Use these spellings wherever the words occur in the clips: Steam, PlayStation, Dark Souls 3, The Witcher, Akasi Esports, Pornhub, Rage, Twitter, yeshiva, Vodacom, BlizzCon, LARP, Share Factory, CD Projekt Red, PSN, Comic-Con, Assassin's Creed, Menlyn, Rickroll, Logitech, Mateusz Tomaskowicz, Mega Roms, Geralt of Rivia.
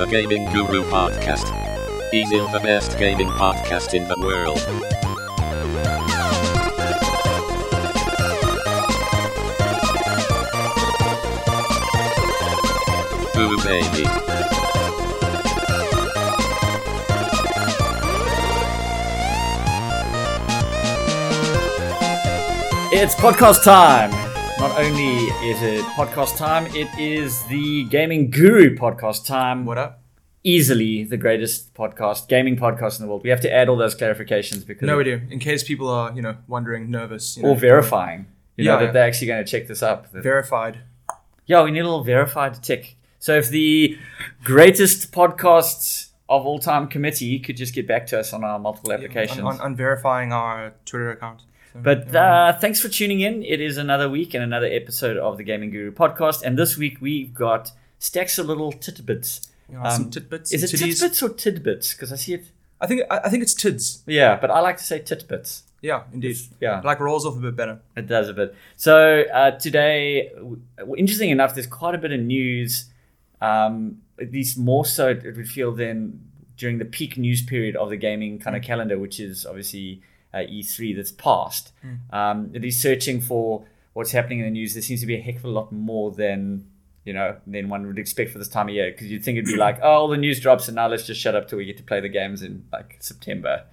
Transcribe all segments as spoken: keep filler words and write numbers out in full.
the Gaming Guru Podcast. He's the best gaming podcast in the world. Ooh, baby. It's podcast time. Not only is it podcast time, it is the Gaming Guru podcast time. What up? Easily the greatest podcast, gaming podcast in the world. We have to add all those clarifications because no, we do. In case people are, you know, wondering, nervous, you know, or verifying, you yeah, know, that yeah. they're actually going to check this up. Verified. Yeah, we need a little verified tick. So if the greatest podcasts of all time committee could just get back to us on our multiple applications, yeah, on, on, on verifying our Twitter account. But uh, thanks for tuning in. It is another week and another episode of the Gaming Guru Podcast. And this week we've got stacks of little tidbits. Yeah, um, some tidbits. Is it titties. Tidbits or tidbits? Because I see it. I think I think it's tids. Yeah, but I like to say tidbits. Yeah, indeed. It's, yeah, it like rolls off a bit better. It does a bit. So uh, today, w- interesting enough, there's quite a bit of news. Um, at least more so it would feel than during the peak news period of the gaming kind of calendar, which is obviously. Uh, E three that's passed. Mm. Um, at least searching for what's happening in the news, there seems to be a heck of a lot more than you know than one would expect for this time of year. Because you'd think it'd be like, oh, the news drops, and now let's just shut up till we get to play the games in like September.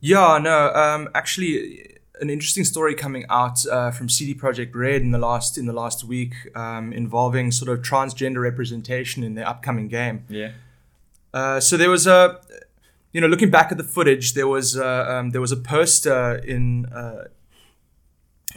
Yeah, no. Um, actually, an interesting story coming out uh, from C D Projekt Red in the last in the last week um, involving sort of transgender representation in their upcoming game. Yeah. Uh, so there was a. You know, looking back at the footage, there was uh, um, there was a poster in uh,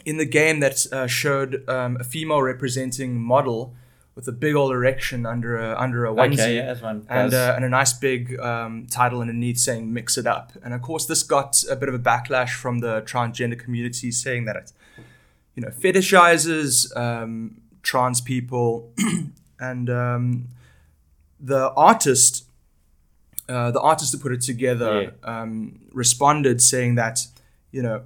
in the game that uh, showed um, a female representing model with a big old erection under a under a onesie, okay, yeah, that's one. and uh, and a nice big um, title underneath saying "Mix It Up." And of course, this got a bit of a backlash from the transgender community, saying that it, you know, fetishizes um, trans people, and um, the artist. Uh, the artist that put it together yeah. um, responded saying that, you know,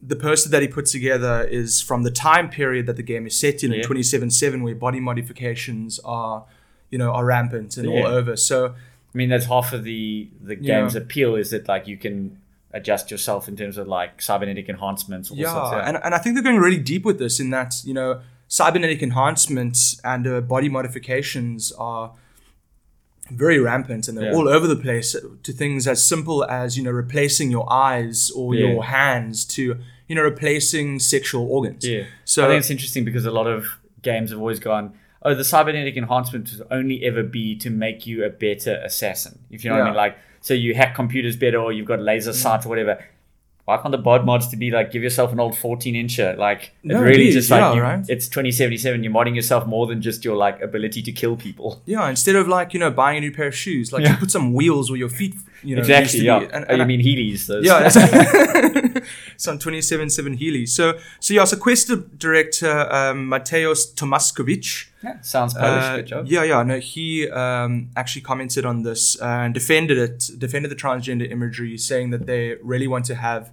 the poster that he put together is from the time period that the game is set in, yeah. in twenty-seven seven, where body modifications are, you know, are rampant and yeah. all over. So, I mean, that's half of the, the game's know, appeal is that, like, you can adjust yourself in terms of, like, cybernetic enhancements. All yeah, sorts of and, and I think they're going really deep with this in that, you know, cybernetic enhancements and uh, body modifications are... very rampant and they're yeah. all over the place to things as simple as, you know, replacing your eyes or yeah. your hands to, you know, replacing sexual organs. Yeah. So I think it's interesting because a lot of games have always gone, oh, the cybernetic enhancement will only ever be to make you a better assassin. If you know yeah. what I mean? Like, so you hack computers better or you've got laser sight or whatever. Why can't the bod mods to be like, give yourself an old fourteen incher? Like, no, it really it is, just like, yeah, you, right? It's twenty seventy-seven. You're modding yourself more than just your like ability to kill people. Yeah. Instead of like, you know, buying a new pair of shoes, like yeah. you put some wheels or your feet, you know. Exactly. Yeah. Be, and, and oh, you I, mean Heelys. Those. Yeah. Some twenty-seven seven Heelys. So, so yeah, so Quest director, um, Mateusz Tomaskowicz. Yeah. Sounds Polish. Uh, Good job. Yeah. Yeah. No, he um, actually commented on this and defended it, defended the transgender imagery, saying that they really want to have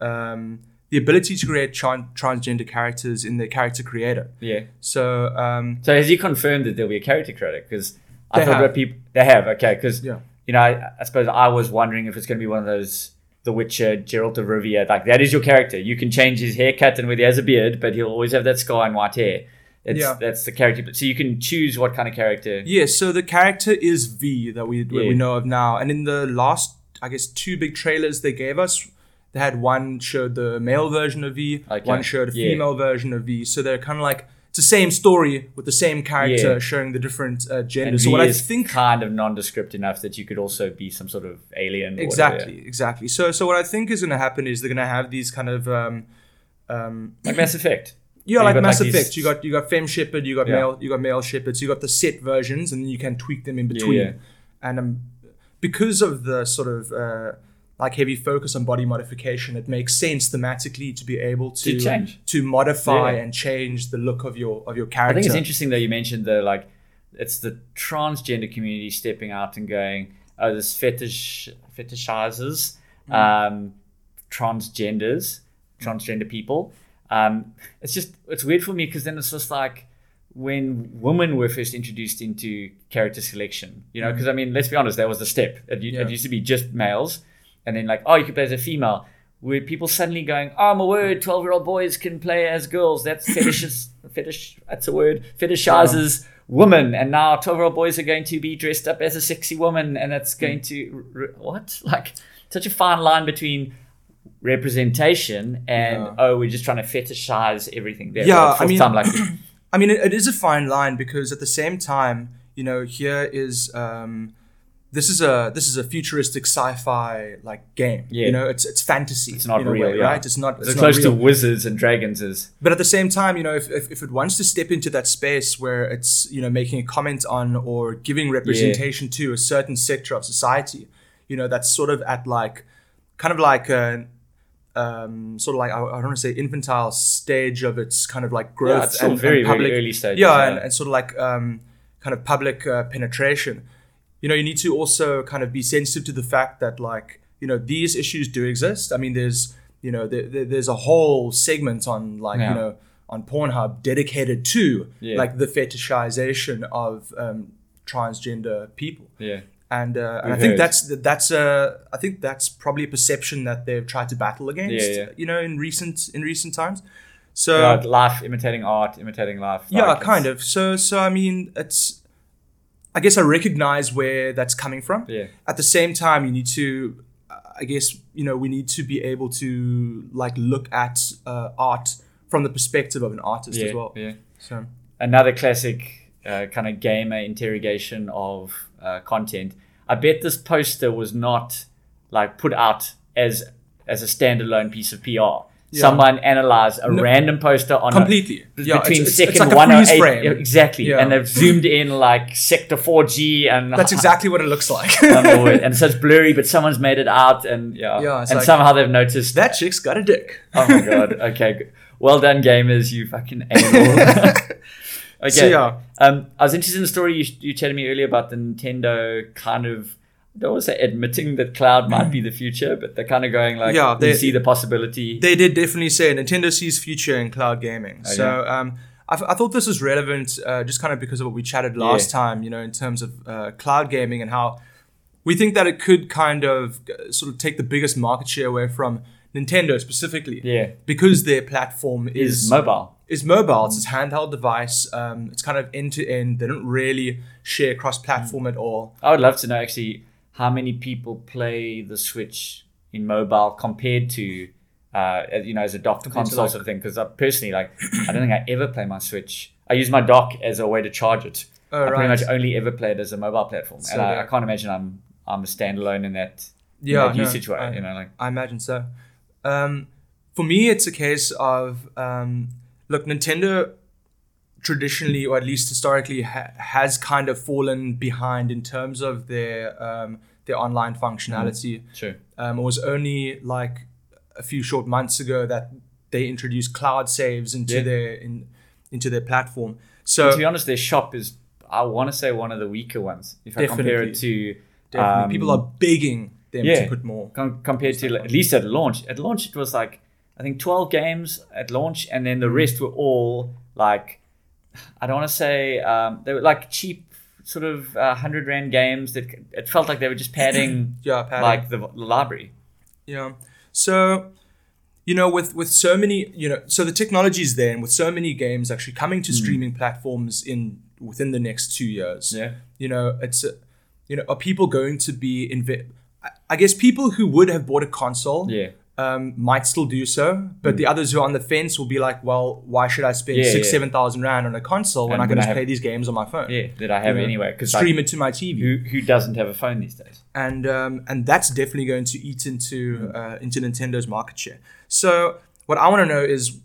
Um, the ability to create tran- transgender characters in the character creator. Yeah. So, um, so has he confirmed that there'll be a character creator? Because I thought about people they have. Okay, because yeah. you know, I, I suppose I was wondering if it's going to be one of those The Witcher, Geralt of Rivia. Like that is your character. You can change his haircut and whether he has a beard, but he'll always have that scar and white hair. It's, yeah. That's the character. So you can choose what kind of character. Yeah. So the character is V that we yeah. we know of now, and in the last, I guess, two big trailers they gave us. They had one showed the male version of V, okay. one showed a female yeah. version of V. So they're kind of like, it's the same story with the same character yeah. showing the different uh, genders. So what I think kind of nondescript enough that you could also be some sort of alien. Exactly, whatever. exactly. So so what I think is going to happen is they're going to have these kind of... Um, um, like Mass Effect. Yeah, so like Mass like Effect. You got you got Femme Shepherd, you got, yeah. male, you got male Shepherds, you got the set versions and then you can tweak them in between. Yeah, yeah. And um, because of the sort of... Uh, like heavy focus on body modification, it makes sense thematically to be able to to, change. to modify yeah. and change the look of your of your character. I think it's interesting that you mentioned the like, it's the transgender community stepping out and going, oh, this fetish fetishizes mm. um, transgenders, transgender people. Um, it's just it's weird for me because then it's just like, when women were first introduced into character selection, you know, because I mean, let's be honest, that was the step. It, yeah. it used to be just males, and then like, oh, you could play as a female. Were people suddenly going, oh my word, twelve-year-old boys can play as girls. That's fetishes, fetish, that's a word, fetishizes yeah. women. And now twelve-year-old boys are going to be dressed up as a sexy woman, and that's going to, re- what? Like, such a fine line between representation and, yeah. oh, we're just trying to fetishize everything. There, yeah, I mean, like I mean, it, it is a fine line, because at the same time, you know, here is... Um, This is a this is a futuristic sci-fi like game. Yeah. You know, it's it's fantasy. It's not real, way, yeah. right? It's not. It's, it's not close real. to wizards and dragons is. But at the same time, you know, if, if if it wants to step into that space where it's, you know, making a comment on or giving representation yeah. to a certain sector of society, you know, that's sort of at like, kind of like a, um, sort of like I, I don't want to say infantile stage of its kind of like growth yeah, it's and, very, and public very early stages, yeah, yeah. And, and sort of like um, kind of public uh, penetration. You know, you need to also kind of be sensitive to the fact that, like, you know, these issues do exist. I mean, there's, you know, there, there, there's a whole segment on, like, yeah. you know, on Pornhub dedicated to, yeah. like, the fetishization of um, transgender people. Yeah. And, uh, and I think that's that's uh, I think that's probably a perception that they've tried to battle against, yeah, yeah. you know, in recent in recent times. So yeah, life imitating art, imitating life. Like yeah, kind of. So so I mean, it's. I guess I recognize where that's coming from. Yeah. At the same time, you need to, I guess, you know, we need to be able to like look at uh, art from the perspective of an artist yeah, as well. Yeah. So another classic uh, kind of gamer interrogation of uh, content. I bet this poster was not like put out as as a standalone piece of P R. Yeah. Someone analyzed a no, random poster on completely a, yeah, between it's, it's, second it's like one oh eight frame. Exactly yeah. and they've zoomed in like sector four G and that's exactly what it looks like and so it's blurry but someone's made it out and yeah, yeah and like, somehow they've noticed that chick's got a dick. Oh my god, okay, well done gamers, you fucking animal. Okay, so, yeah. um, I was interested in the story you, you chatted me earlier about the Nintendo kind of, I don't want to say admitting that cloud might be the future, but they're kind of going like, yeah, they see the possibility. They did definitely say Nintendo sees future in cloud gaming. Oh, so yeah. um, I, f- I thought this was relevant uh, just kind of because of what we chatted last yeah. time, you know, in terms of uh, cloud gaming and how we think that it could kind of sort of take the biggest market share away from Nintendo specifically. Yeah. Because their platform is, is mobile. It's mobile. It's a handheld device. Um, it's kind of end-to-end. They don't really share cross-platform mm. at all. I would love to know actually... how many people play the Switch in mobile compared to, uh, you know, as a docked console like, sort of thing? Because I personally, like, I don't think I ever play my Switch. I use my dock as a way to charge it. Oh, I right. pretty much only ever play it as a mobile platform. So, and I, yeah. I can't imagine I'm I'm a standalone in that, yeah, in that no, usage way. I, you know, like I imagine so. Um, for me, it's a case of, um, look, Nintendo traditionally, or at least historically, ha- has kind of fallen behind in terms of their um, their online functionality. Mm, true. Um, it was only like a few short months ago that they introduced cloud saves into yeah. their in, into their platform. So and to be honest, their shop is, I want to say, one of the weaker ones. If I compare it to, definitely, um, people are begging them yeah, to put more com- compared to like, at least at launch. At launch, it was like I think twelve games at launch, and then the rest were all like. I don't want to say um, they were like cheap sort of uh, hundred rand games that it felt like they were just padding, yeah, padding. like the, the library. Yeah. So, you know, with, with so many, you know, so the technology is there, and with so many games actually coming to mm. streaming platforms in within the next two years. Yeah. You know, it's uh, you know, are people going to be inv- I guess people who would have bought a console. Yeah. Um, might still do so, but mm. the others who are on the fence will be like, well, why should I spend yeah, six, yeah. seven thousand rand on a console and when I can just have, play these games on my phone? Yeah, that I have you know, anyway. Because stream like, it to my T V. Who, who doesn't have a phone these days? And um, and that's definitely going to eat into mm. uh, into Nintendo's market share. So what I want to know is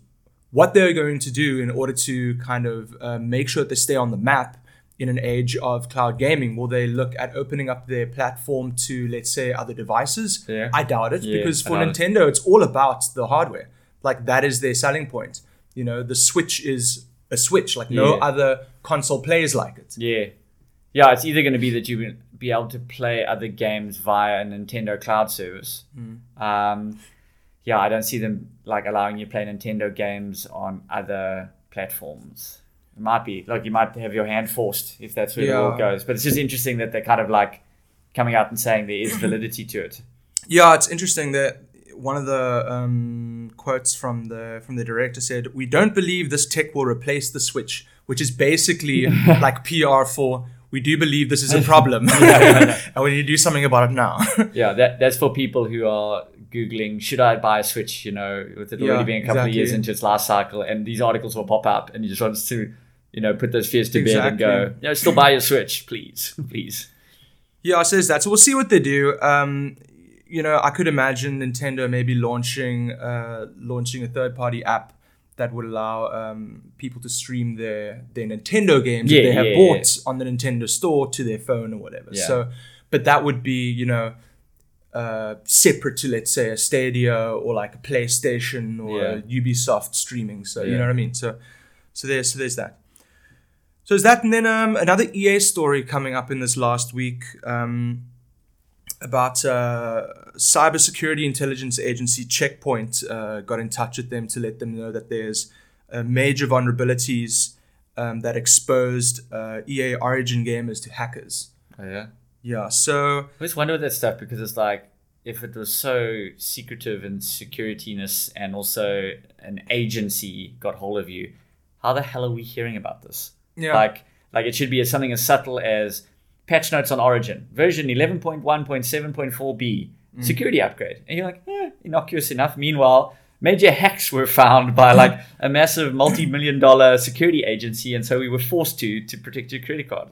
what they're going to do in order to kind of uh, make sure that they stay on the map in an age of cloud gaming. Will they look at opening up their platform to, let's say, other devices? Yeah. I doubt it, yeah, because for Nintendo, it. it's all about the hardware. Like, that is their selling point. You know, the Switch is a Switch. Like, yeah. no other console plays like it. Yeah. Yeah, it's either going to be that you be able to play other games via a Nintendo cloud service. Mm. Um, yeah, I don't see them, like, allowing you to play Nintendo games on other platforms. It might be like you might have your hand forced if that's where yeah. the world goes. But it's just interesting that they're kind of like coming out and saying there is validity to it. Yeah, it's interesting that one of the um, quotes from the from the director said, "We don't believe this tech will replace the Switch," which is basically like P R for we do believe this is a problem, yeah, yeah, yeah. and we need to do something about it now. yeah, that, that's for people who are Googling, should I buy a Switch? You know, with it already yeah, being a couple exactly. of years into its life cycle, and these articles will pop up, and you just want to, you know, put those fears to exactly. bed and go, yeah, still buy your Switch, please, please. Yeah, I says that. So we'll see what they do. Um, you know, I could imagine Nintendo maybe launching uh, launching a third-party app that would allow um, people to stream their, their Nintendo games yeah, that they have yeah, bought yeah. on the Nintendo store to their phone or whatever. Yeah. So, but that would be, you know, uh, separate to, let's say, a Stadia or like a PlayStation or yeah. a Ubisoft streaming. So, yeah. you know what I mean? So, so there's so there's that. So is that, and then um, another E A story coming up in this last week um, about uh, cybersecurity intelligence agency Checkpoint uh, got in touch with them to let them know that there's uh, major vulnerabilities um, that exposed uh, E A Origin gamers to hackers. Oh, yeah? Yeah, so... I always wonder with that stuff because it's like, if it was so secretive and securityness and also an agency got hold of you, how the hell are we hearing about this? Yeah. Like, like it should be something as subtle as patch notes on Origin, version eleven point one point seven point four B, mm. security upgrade. And you're like, eh, innocuous enough. Meanwhile, major hacks were found by like a massive multi-million dollar security agency. And so we were forced to to protect your credit card.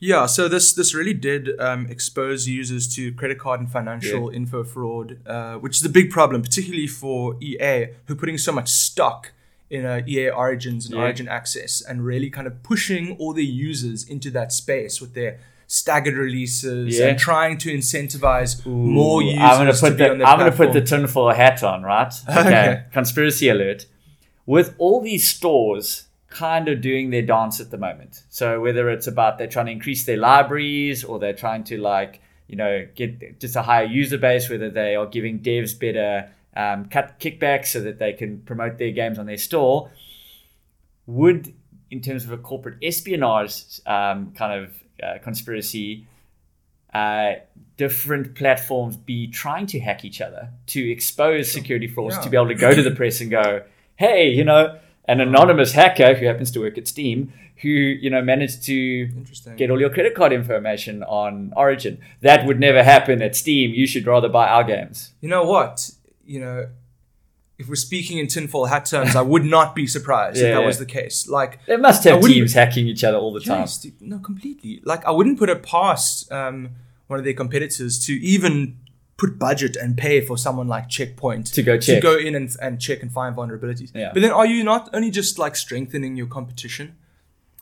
Yeah, so this this really did um, expose users to credit card and financial yeah. info fraud, uh, which is a big problem, particularly for E A, who are putting so much stock in uh, E A Origins and yeah. Origin Access, and really kind of pushing all the users into that space with their staggered releases yeah. and trying to incentivize Ooh, more users I'm gonna put to be the, on their I'm going to put the tinfoil hat on, right? Okay. okay. Conspiracy alert. With all these stores kind of doing their dance at the moment, so whether it's about they're trying to increase their libraries or they're trying to like, you know, get just a higher user base, whether they are giving devs better... Um, cut kickbacks so that they can promote their games on their store, would, in terms of a corporate espionage um, kind of uh, conspiracy, uh, different platforms be trying to hack each other to expose security frauds, yeah. to be able to go to the press and go, hey, you know, an anonymous hacker who happens to work at Steam, who, you know, managed to get all your credit card information on Origin. That would never happen at Steam. You should rather buy our games. You know what? You know, if we're speaking in tinfoil hat terms, I would not be surprised yeah, if that yeah. was the case. Like, they must have teams hacking each other all the time. No, completely. Like, I wouldn't put it past um, one of their competitors to even put budget and pay for someone like Checkpoint to go check. to go in and, and check and find vulnerabilities. Yeah. But then, are you not only just like strengthening your competition?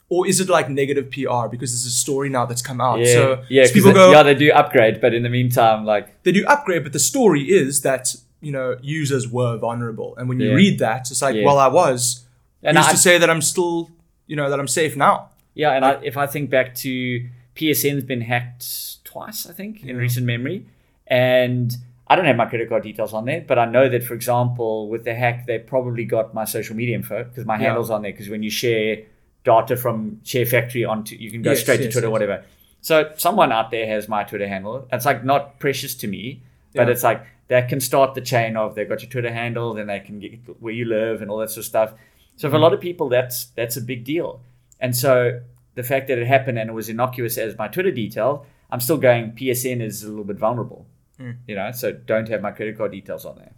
Or is it like negative P R because there's a story now that's come out? Yeah, so yeah, so people go, yeah, they do upgrade, but in the meantime, like they do upgrade, but the story is that, you know, users were vulnerable, and when you yeah. read that, it's like, yeah. well, I was. And used I, to say that I'm still, you know, that I'm safe now. Yeah, and like, I, if I think back to P S N's been hacked twice, I think, yeah. in recent memory, and I don't have my credit card details on there, but I know that, for example, with the hack, they probably got my social media info because my yeah. handle's on there. Because when you share data from Share Factory onto, you can go yes, straight yes, to Twitter yes, or whatever. So someone out there has my Twitter handle. It's like not precious to me, yeah. but it's like. That can start the chain of they've got your Twitter handle, then they can get where you live and all that sort of stuff. So for a lot of people, that's that's a big deal. And so the fact that it happened and it was innocuous as my Twitter detail, I'm still going, P S N is a little bit vulnerable, mm. you know, so don't have my credit card details on there.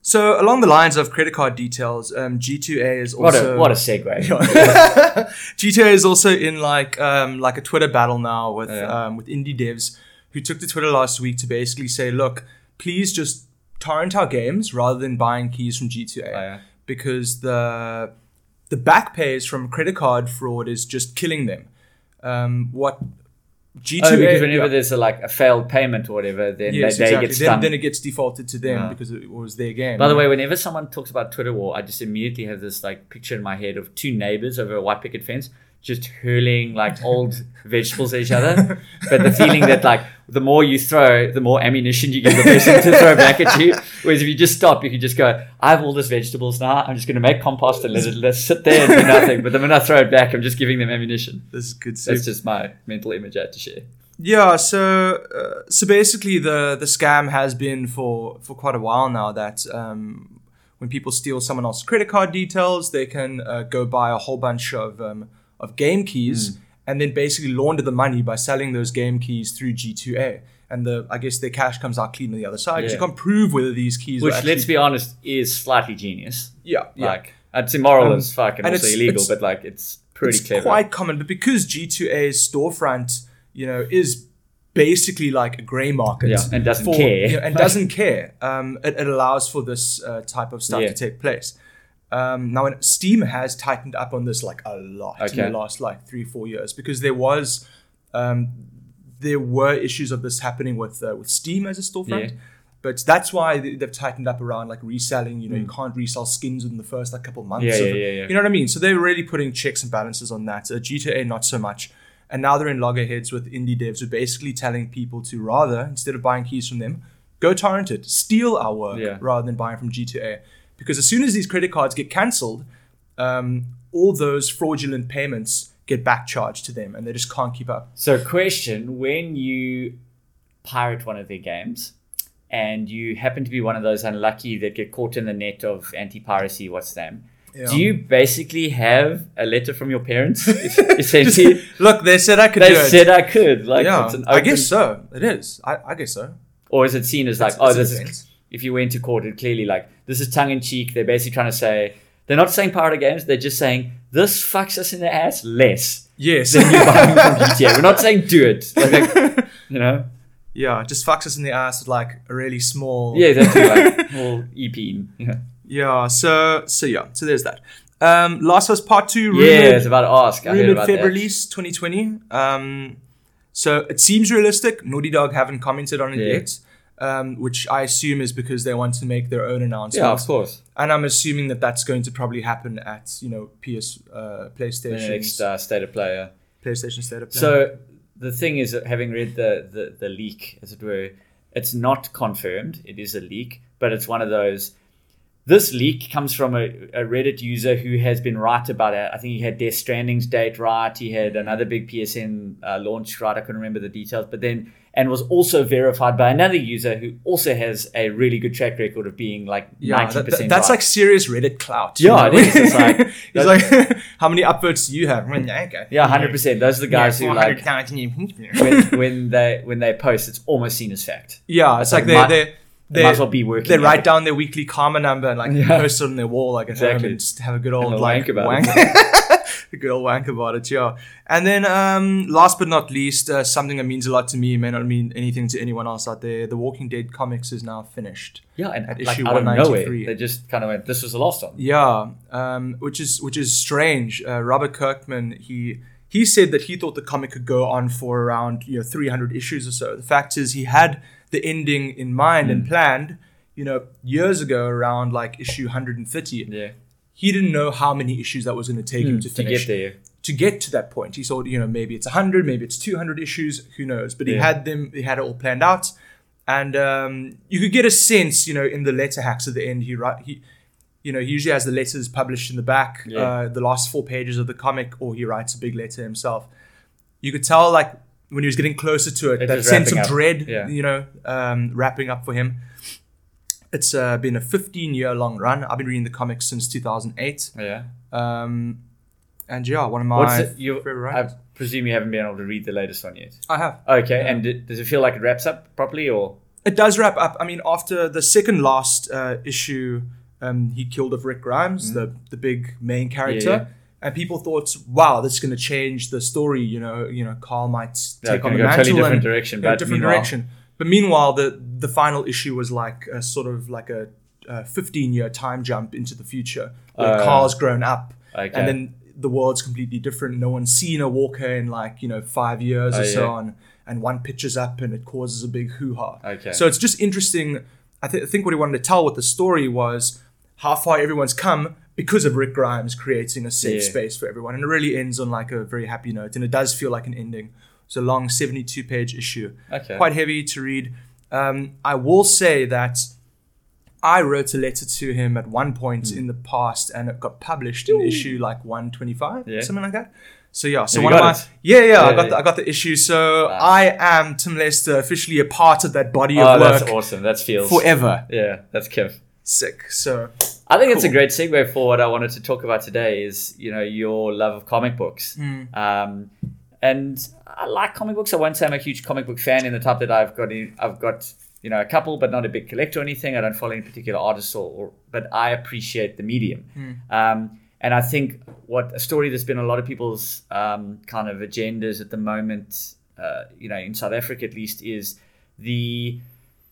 So along the lines of credit card details, um, G two A is also... What a, what a segue. G two A is also in like um, like a Twitter battle now with yeah. um, with indie devs who took to Twitter last week to basically say, look, please just torrent our games rather than buying keys from G two A. Oh, yeah. Because the the back pays from credit card fraud is just killing them. Um, what G two A... Oh, because whenever yeah. there's a, like a failed payment or whatever, then yes, they, they exactly. get stunned. Then, then it gets defaulted to them yeah. because it was their game. By the way, whenever someone talks about Twitter war, I just immediately have this like picture in my head of two neighbors over a white picket fence just hurling like old vegetables at each other. But the feeling that like the more you throw, the more ammunition you give the person to throw back at you. Whereas if you just stop, you can just go, I have all these vegetables now. I'm just going to make compost and let it let sit there and do nothing. But the minute I throw it back, I'm just giving them ammunition. This is good soup. That's just my mental image I had to share. Yeah, so uh, so basically the, the scam has been for, for quite a while now that um, when people steal someone else's credit card details, they can uh, go buy a whole bunch of um, of game keys mm. and then basically launder the money by selling those game keys through G two A. And the I guess their cash comes out clean on the other side. Yeah. You can't prove whether these keys Which, are actually... let's be honest, is slightly genius. Yeah. yeah. Like, it's immoral um, as fuck and, and also it's, illegal, it's, but like it's pretty it's clever. It's quite common, but because G two A's storefront... you know, is basically like a grey market. Yeah, and doesn't for, care. You know, and doesn't care. Um, it, it allows for this uh, type of stuff yeah. to take place. Um, now, Steam has tightened up on this like a lot okay. in the last like three, four years because there was, um, there were issues of this happening with uh, with Steam as a storefront. Yeah. But that's why they've tightened up around like reselling. You know, mm. you can't resell skins within the first like couple months. Yeah, of yeah, yeah, yeah. You know what I mean? So they're really putting checks and balances on that. Uh, G T A, not so much. And now they're in loggerheads with indie devs who are basically telling people to rather, instead of buying keys from them, go torrent it, steal our work yeah. rather than buying from G two A. Because as soon as these credit cards get cancelled, um, all those fraudulent payments get back charged to them and they just can't keep up. So question, when you pirate one of their games and you happen to be one of those unlucky that get caught in the net of anti-piracy, what's that? Yeah. Do you basically have a letter from your parents? Essentially, Just, look, they said I could. They do it. said I could. Like, yeah, it's an open I guess so. It is. I, I guess so. Or is it seen as like, it's, oh, it's this is, sense. If you went to court, it clearly like this is tongue in cheek. They're basically trying to say they're not saying pirate games. They're just saying this fucks us in the ass less. Yes, than you buying from G T A. We're not saying do it. Like, you know. Yeah, it just fucks us in the ass with like a really small. Yeah, exactly. Like small E P. Yeah. Yeah, so so yeah, so there's that. Um, Last of Us Part Two. Rumored, yeah, it's about to ask. I rumored heard about Feb that. release twenty twenty. Um, so it seems realistic. Naughty Dog haven't commented on it yeah. yet, um, which I assume is because they want to make their own announcement. Yeah, of course. And I'm assuming that that's going to probably happen at you know P S uh, PlayStation next uh, State of Play. Yeah. PlayStation State of Play. So the thing is, having read the, the the leak, as it were, it's not confirmed. It is a leak, but it's one of those. This leak comes from a, a Reddit user who has been right about it. I think he had Death Stranding's date right. He had another big P S N uh, launch right. I couldn't remember the details. But then, and was also verified by another user who also has a really good track record of being like yeah, ninety percent that, that, That's right. Like serious Reddit clout. Yeah, know? It is. It's like, he's like, how many upvotes do you have? Yeah, one hundred percent. Those are the guys yeah, who like, when, when, they, when they post, it's almost seen as fact. Yeah, it's, it's like, like they they're... They, they might as well be working. They write it. down their weekly karma number and like yeah. post it on their wall, like at exactly. home and just have a good old a like wank about wank. it. A good old wank about it, yeah. And then, um, last but not least, uh, something that means a lot to me may not mean anything to anyone else out there. The Walking Dead comics is now finished. Yeah, and at like, issue one ninety-three, they just kind of went, "This was the last one." Yeah, um, which is which is strange. Uh, Robert Kirkman, he he said that he thought the comic could go on for around you know three hundred issues or so. The fact is, he had the ending in mind mm. and planned, you know, years ago around like issue one hundred thirty. Yeah, he didn't know how many issues that was going to take mm, him to finish. To get there, to get to that point, he thought, you know, maybe it's one hundred, maybe it's two hundred issues, who knows? But yeah. he had them, he had it all planned out, and um, you could get a sense, you know, in the letter hacks at the end, he write, he, you know, he usually has the letters published in the back, yeah. uh, the last four pages of the comic, or he writes a big letter himself. You could tell, like, when he was getting closer to it, it that sense of up. dread, yeah. you know, um, wrapping up for him. It's uh, been a fifteen-year long run. I've been reading the comics since two thousand eight. Yeah. Um, and yeah, one of my it, you, favorite writers. I presume you haven't been able to read the latest one yet. I have. Okay, yeah. And d- does it feel like it wraps up properly, or? It does wrap up. I mean, after the second last uh, issue, um, he killed off Rick Grimes, mm-hmm. the, the big main character. Yeah, yeah. And people thought, wow, this is going to change the story. You know, you know, Carl might yeah, take on the mantle totally different direction, but different meanwhile. direction. But meanwhile, the the final issue was like a sort of like a fifteen-year time jump into the future, where uh, Carl's grown up, okay. and then the world's completely different. No one's seen a walker in like you know five years oh, or so yeah. on, and one pitches up, and it causes a big hoo-ha. Okay. So it's just interesting. I, th- I think what he wanted to tell with the story was how far everyone's come. because of Rick Grimes creating a safe yeah. space for everyone. And it really ends on like a very happy note, and it does feel like an ending. It's a long seventy-two page issue. Okay. Quite heavy to read. Um, I will say that I wrote a letter to him at one point mm. in the past, and it got published in Ooh. issue like one twenty-five, yeah. something like that. So yeah, so Have one of my it? yeah, yeah, yeah, I got yeah. the, I got the issue. So wow. I am Tim Lester, officially a part of that body of oh, work. Oh, that's awesome. That feels forever. Yeah, that's Kev. Sick. So I think cool. it's a great segue for what I wanted to talk about today. Is you know your love of comic books. Mm. Um, And I like comic books. I won't say I'm a huge comic book fan in the type that I've got. In, I've got you know a couple, but not a big collector or anything. I don't follow any particular artists, or, or but I appreciate the medium. Mm. Um, and I think what a story that's been a lot of people's um, kind of agendas at the moment, uh, you know, in South Africa at least, is the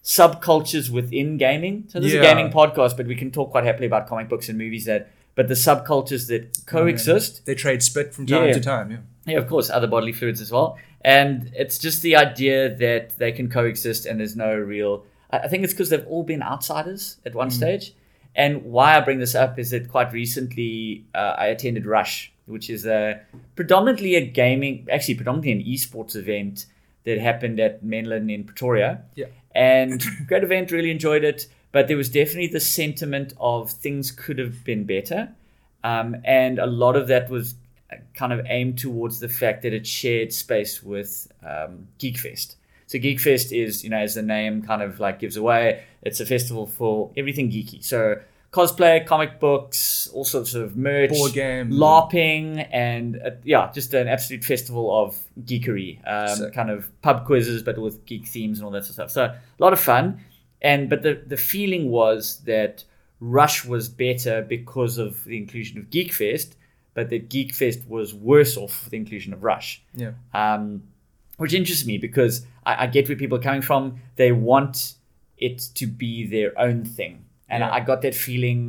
subcultures within gaming. So this yeah. is a gaming podcast, but we can talk quite happily about comic books and movies that. But the subcultures that coexist, oh, yeah. they trade spit from time yeah. to time. Yeah. Yeah, of course, other bodily fluids as well. And it's just the idea that they can coexist and there's no real... I think it's because they've all been outsiders at one mm. stage. And why I bring this up is that quite recently uh, I attended Rush, which is a predominantly a gaming... Actually, predominantly an esports event that happened at Menlyn in Pretoria. Yeah. And great event, really enjoyed it. But there was definitely the sentiment of things could have been better. Um, and a lot of that was... kind of aimed towards the fact that it shared space with um, GeekFest. So GeekFest is, you know, as the name kind of like gives away, it's a festival for everything geeky. So cosplay, comic books, all sorts of merch, board game, LARPing, and uh, yeah, just an absolute festival of geekery, um, kind of pub quizzes, but with geek themes and all that sort of stuff. So a lot of fun. And but the the feeling was that Rush was better because of the inclusion of GeekFest, but that GeekFest was worse off with the inclusion of Rush. Yeah. Um, which interests me because I, I get where people are coming from. They want it to be their own thing. And yeah. I, I got that feeling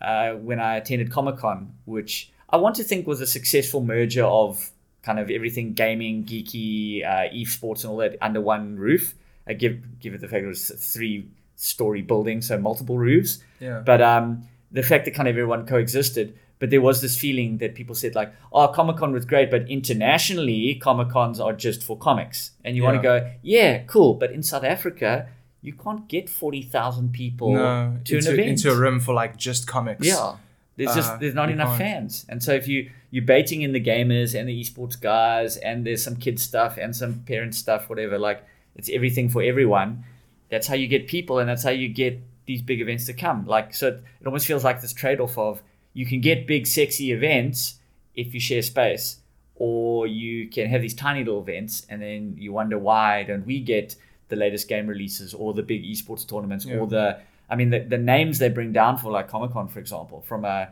uh, when I attended Comic-Con, which I want to think was a successful merger of kind of everything gaming, geeky, uh, esports and all that under one roof. I give, give it the fact it was a three-story building, so multiple roofs. Yeah. But um, the fact that kind of everyone coexisted... But there was this feeling that people said like, oh, Comic-Con was great, but internationally, Comic-Cons are just for comics. And you yeah. want to go, yeah, cool. But in South Africa, you can't get forty thousand people no, to into, an event. into a room for like just comics. Yeah. There's uh, just, there's not enough can't. fans. And so if you, you're baiting in the gamers and the esports guys and there's some kids stuff and some parent stuff, whatever, like it's everything for everyone. That's how you get people. And that's how you get these big events to come. Like, so it, it almost feels like this trade-off of, you can get big, sexy events if you share space, or you can have these tiny little events and then you wonder why don't we get the latest game releases or the big esports tournaments yeah. or the, I mean, the, the names they bring down for like Comic-Con, for example, from a,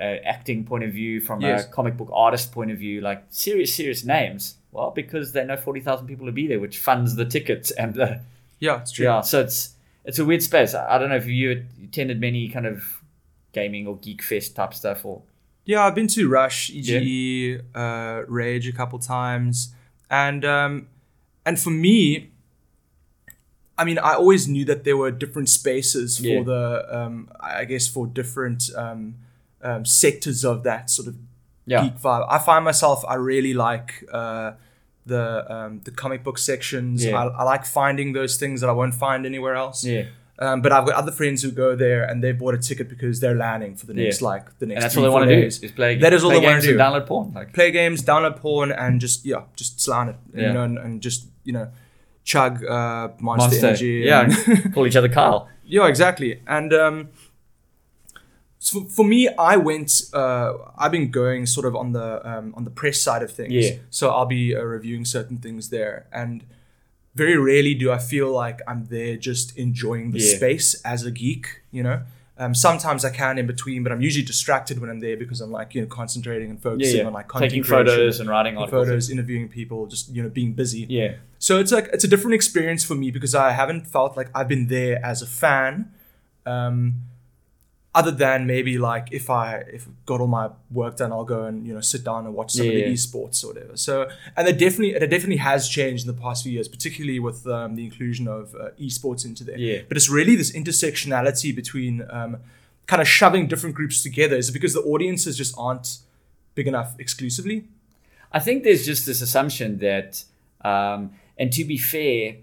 a acting point of view, from yes. a comic book artist point of view, like serious, serious names. Well, because they know forty thousand people will be there, which funds the tickets and the... Yeah, it's true. Yeah, so it's, it's a weird space. I, I don't know if you attended many kind of... gaming or geek fest type stuff or yeah I've been to Rush, E G E, yeah. uh Rage a couple times, and um and for me I mean I always knew that there were different spaces for yeah. the um I guess for different um, um sectors of that sort of yeah. geek vibe. I find myself I really like uh the um the comic book sections. yeah. I, I like finding those things that I won't find anywhere else. yeah Um, but I've got other friends who go there and they bought a ticket because they're landing for the next yeah. like the next. And that's all they want to do is play. That is all they want to do. Download porn, like. Play games, download porn, and just yeah, just slam it, yeah. you know, and, and just you know, chug uh, Monster, Monster Energy, yeah, and call each other Kyle. Yeah, exactly. And um, so for me, I went. Uh, I've been going sort of on the um, on the press side of things. Yeah. So I'll be uh, reviewing certain things there and. Very rarely do I feel like I'm there just enjoying the yeah. space as a geek, you know. Um, sometimes I can in between, but I'm usually distracted when I'm there because I'm like, you know, concentrating and focusing yeah, yeah. on like content taking creation, photos and writing articles, photos, interviewing people, just you know, being busy. Yeah. So it's like it's a different experience for me because I haven't felt like I've been there as a fan, um, other than maybe like if I if got all my work done, I'll go and you know sit down and watch some yeah, of the yeah. esports or whatever. So and it definitely it definitely has changed in the past few years, particularly with um, the inclusion of uh, esports into there. Yeah. But it's really this intersectionality between um, kind of shoving different groups together? Is it because the audiences just aren't big enough exclusively? I think there's just this assumption that, um, and to be fair,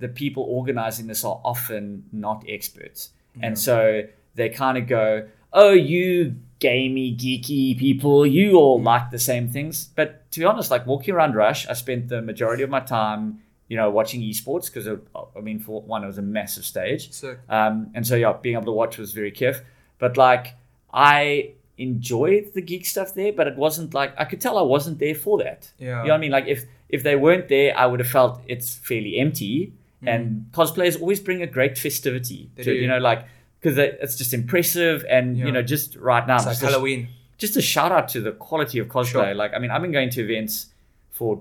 the people organizing this are often not experts. Yeah. And so they kind of go, oh, you gamey, geeky people, you all like the same things. But to be honest, like walking around Rush, I spent the majority of my time, you know, watching esports because, I mean, for one, it was a massive stage. Sick. Um, and so, yeah, being able to watch was very kiff. But, like, I enjoyed the geek stuff there, but it wasn't like, I could tell I wasn't there for that. Yeah. You know what I mean? Like, if, if they weren't there, I would have felt it's fairly empty. Mm. And cosplayers always bring a great festivity. They to do. You know, like, because it's just impressive. And, yeah. you know, just right now. It's like Halloween. A, just a shout out to the quality of cosplay. Sure. Like, I mean, I've been going to events for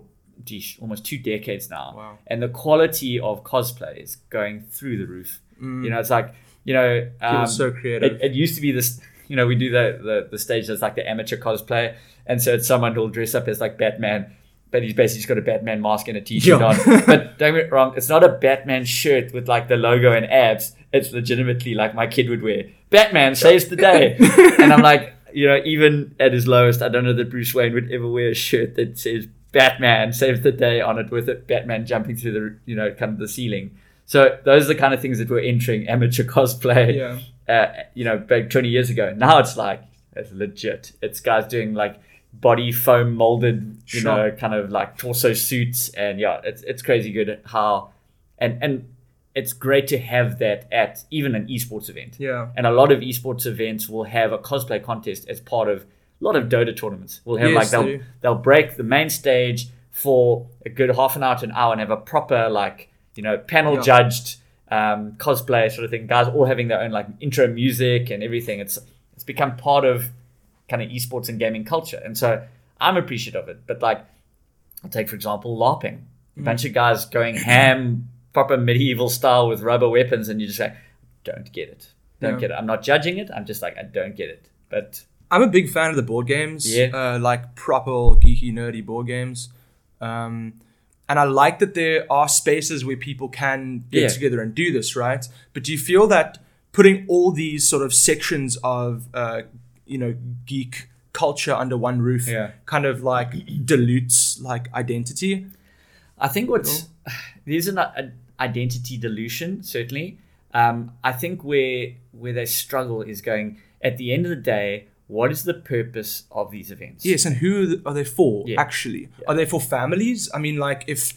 almost two decades now. Wow. And the quality of cosplay is going through the roof. Mm. You know, it's like, you know, um, so creative. It, it used to be this, you know, we do the, the the stage that's like the amateur cosplay, and so it's someone who'll dress up as like Batman, but he's basically just got a Batman mask and a t-shirt yeah. on. But don't get me wrong, it's not a Batman shirt with like the logo and abs. It's legitimately like my kid would wear Batman saves the day. And I'm like, you know, even at his lowest, I don't know that Bruce Wayne would ever wear a shirt that says Batman saves the day on it with it, Batman jumping through the, you know, kind of the ceiling. So those are the kind of things that were entering amateur cosplay, yeah. uh, you know, back twenty years ago. Now it's like, it's legit. It's guys doing like body foam molded, you sure. know, kind of like torso suits. And yeah, it's it's crazy good at how, and, and it's great to have that at even an esports event. Yeah. And a lot of esports events will have a cosplay contest as part of, a lot of Dota tournaments. We'll have yes, like they'll they they'll break the main stage for a good half an hour to an hour and have a proper like, you know, panel yeah. judged um, cosplay sort of thing. Guys all having their own like intro music and everything. It's it's become part of kind of esports and gaming culture. And so I'm appreciative of it. But like I'll take for example LARPing. Mm. A bunch of guys going ham, proper medieval style with rubber weapons, and you're just like, don't get it. Don't yeah. get it. I'm not judging it. I'm just like, I don't get it. But I'm a big fan of the board games, yeah. uh, like proper geeky, nerdy board games. Um, and I like that there are spaces where people can get yeah. together and do this, right? But do you feel that putting all these sort of sections of, uh, you know, geek culture under one roof yeah. kind of like dilutes like identity? I think what's, there's an uh, identity dilution, certainly. Um, I think where where they struggle is going, at the end of the day, what is the purpose of these events? Yes, and who are they for, yeah. actually? Yeah. Are they for families? I mean, like if,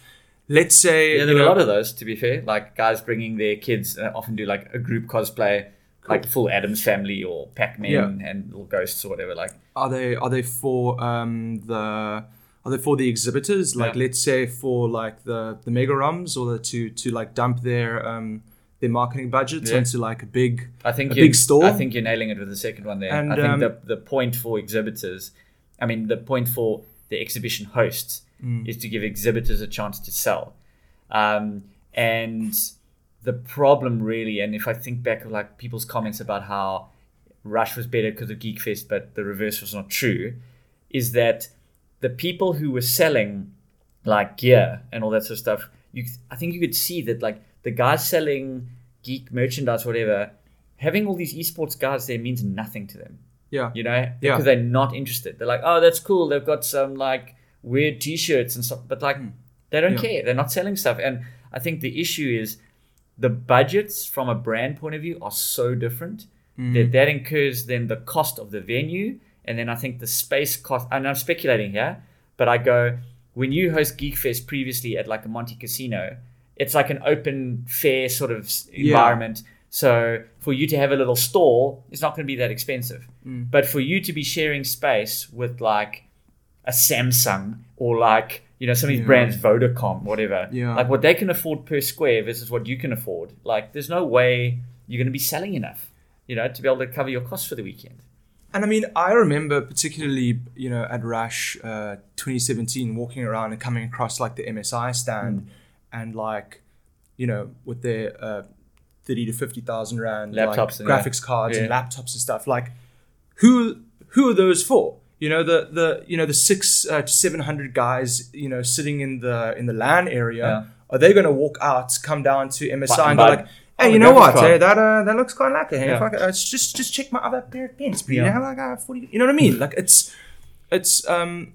let's say... Yeah, there you were know, a lot of those, to be fair. Like guys bringing their kids, uh, often do like a group cosplay, cool. like full Addams Family or Pac-Man yeah. and little ghosts or whatever. Like, Are they Are they for um, the... Are they for the exhibitors? Like yeah. let's say for like the, the mega ROMs or the, to, to like dump their... Um, their marketing budgets yeah. into like a big I think a big store. I think you're nailing it with the second one there. And, I think um, the, the point for exhibitors, I mean the point for the exhibition hosts mm. is to give exhibitors a chance to sell. Um, and the problem really, and if I think back of like people's comments about how Rush was better because of GeekFest, but the reverse was not true, is that the people who were selling like gear and all that sort of stuff, you I think you could see that like the guys selling geek merchandise, whatever, having all these esports guys there means nothing to them. Yeah. You know, because yeah. they're not interested. They're like, oh, that's cool. They've got some like weird t-shirts and stuff. But like, mm. they don't yeah. care. They're not selling stuff. And I think the issue is the budgets from a brand point of view are so different mm. that that incurs then the cost of the venue. And then I think the space cost, and I'm speculating here, but I go, when you host GeekFest previously at like a Monte Casino, it's like an open, fair sort of environment. Yeah. So for you to have a little store, it's not going to be that expensive. Mm. But for you to be sharing space with like a Samsung or like, you know, some of these yeah. brands, Vodacom, whatever, yeah. like what they can afford per square versus what you can afford. Like there's no way you're going to be selling enough, you know, to be able to cover your costs for the weekend. And I mean, I remember particularly, you know, at Rush uh, twenty seventeen, walking around and coming across like the M S I stand. Mm. And like, you know, with their uh, thirty to fifty thousand rand laptops, like, graphics yeah. cards yeah. and laptops and stuff. Like, who who are those for? You know, the the you know the six uh, to seven hundred guys, you know, sitting in the in the LAN area. Yeah. Are they going to walk out, come down to M S I, but, and go like, Hey, oh, you know what? Hey, that uh, that looks quite lucky. Hey, yeah. Fuck it. Uh, just just check my other pair of pins, please. Yeah. Like, uh, forty, you know what I mean? Like it's it's um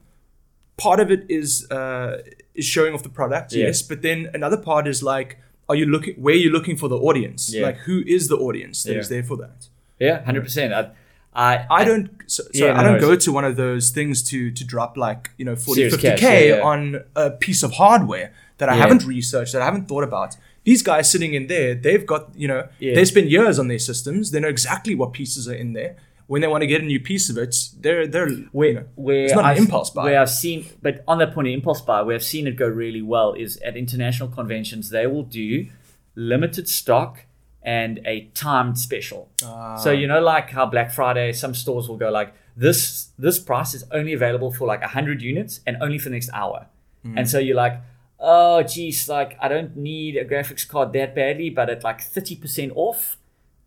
part of it is uh is showing off the product, yeah. yes. But then another part is like, are you looking where you're looking for the audience? Yeah. Like, who is the audience that yeah. is there for that? Yeah, one hundred percent. I I, I don't so, so yeah, I don't no, go to one of those things to to drop like, you know, forty, fifty K yeah, yeah. on a piece of hardware that I yeah. haven't researched, that I haven't thought about. These guys sitting in there, they've got, you know, yeah. they spend years on their systems. They know exactly what pieces are in there. When they want to get a new piece of it, they're, they're where, you know, where it's not I've, an impulse buy. Where I've seen, but on that point of impulse buy, where I've seen it go really well is at international conventions, they will do limited stock and a timed special. Uh, so, you know, like how Black Friday, some stores will go like, this this price is only available for like one hundred units and only for the next hour. Mm. And so you're like, oh geez, like I don't need a graphics card that badly, but at like thirty percent off,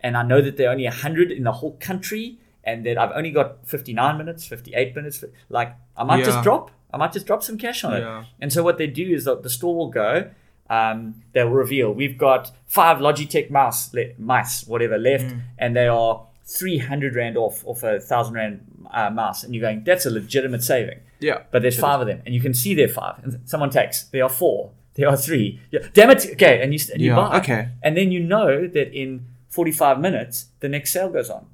and I know that there are only one hundred in the whole country, and that I've only got fifty-nine minutes, fifty-eight minutes, like I might yeah. just drop, I might just drop some cash on yeah. it. And so what they do is that the store will go, um, they'll reveal, we've got five Logitech mouse, le- mice, whatever left, mm. and they are three hundred rand off off a one thousand rand uh, mouse, and you're going, that's a legitimate saving. Yeah. But there's five of them, and you can see there are five, and someone takes, there are four, there are three. Yeah. Damn it. Okay. And you, and you yeah, buy. Okay. And then you know that in forty-five minutes, the next sale goes on,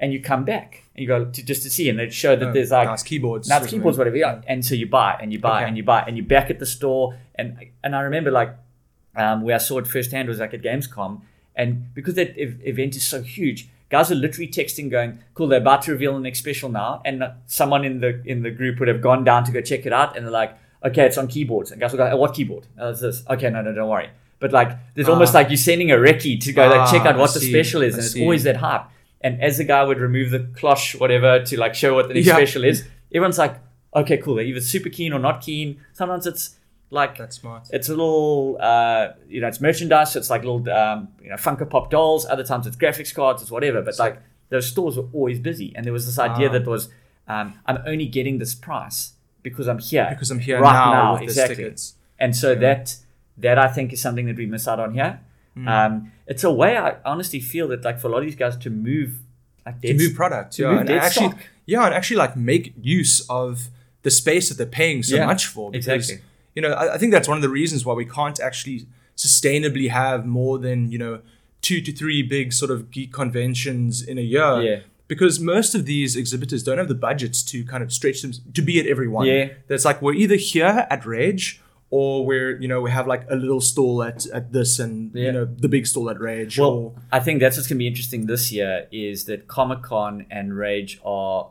and you come back and you go to, just to see, and they show that oh, there's like nice keyboards, nice keyboards, whatever. Yeah. And so you buy and you buy okay. and you buy and you're back at the store. And, and I remember like, um, where I saw it firsthand was like at Gamescom, and because that ev- event is so huge, guys are literally texting going, cool, they're about to reveal the next special now. And someone in the in the group would have gone down to go check it out. And they're like, okay, it's on keyboards. And guys will go, oh, what keyboard? Oh, it's this. Okay, no, no, don't worry. But like, there's ah. almost like you're sending a recce to go ah, like check out what I the see. Special is. I and see. It's always that hype. And as the guy would remove the cloche, whatever, to like show what the next yeah. special is, everyone's like, okay, cool. They're either super keen or not keen. Sometimes it's like, that's smart. It's a little, uh, you know, it's merchandise. So it's like little, um, you know, Funko Pop dolls. Other times it's graphics cards. It's whatever. But so, like those stores were always busy. And there was this idea ah. that was, um, I'm only getting this price because I'm here. Because I'm here right now, now with exactly. these tickets. And so yeah. that, that I think is something that we miss out on here. Mm. Um, it's a way I honestly feel that like for a lot of these guys to move, like dead, to move product, to yeah, move and actually, stock. yeah, and actually like make use of the space that they're paying so yeah, much for. Because exactly. You know, I think that's one of the reasons why we can't actually sustainably have more than, you know, two to three big sort of geek conventions in a year. Yeah. Because most of these exhibitors don't have the budgets to kind of stretch them to be at every one. Yeah. That's like, we're either here at Rage, or we're, you know, we have like a little stall at, at this and, yeah. you know, the big stall at Rage. Well, or- I think that's what's going to be interesting this year is that Comic-Con and Rage are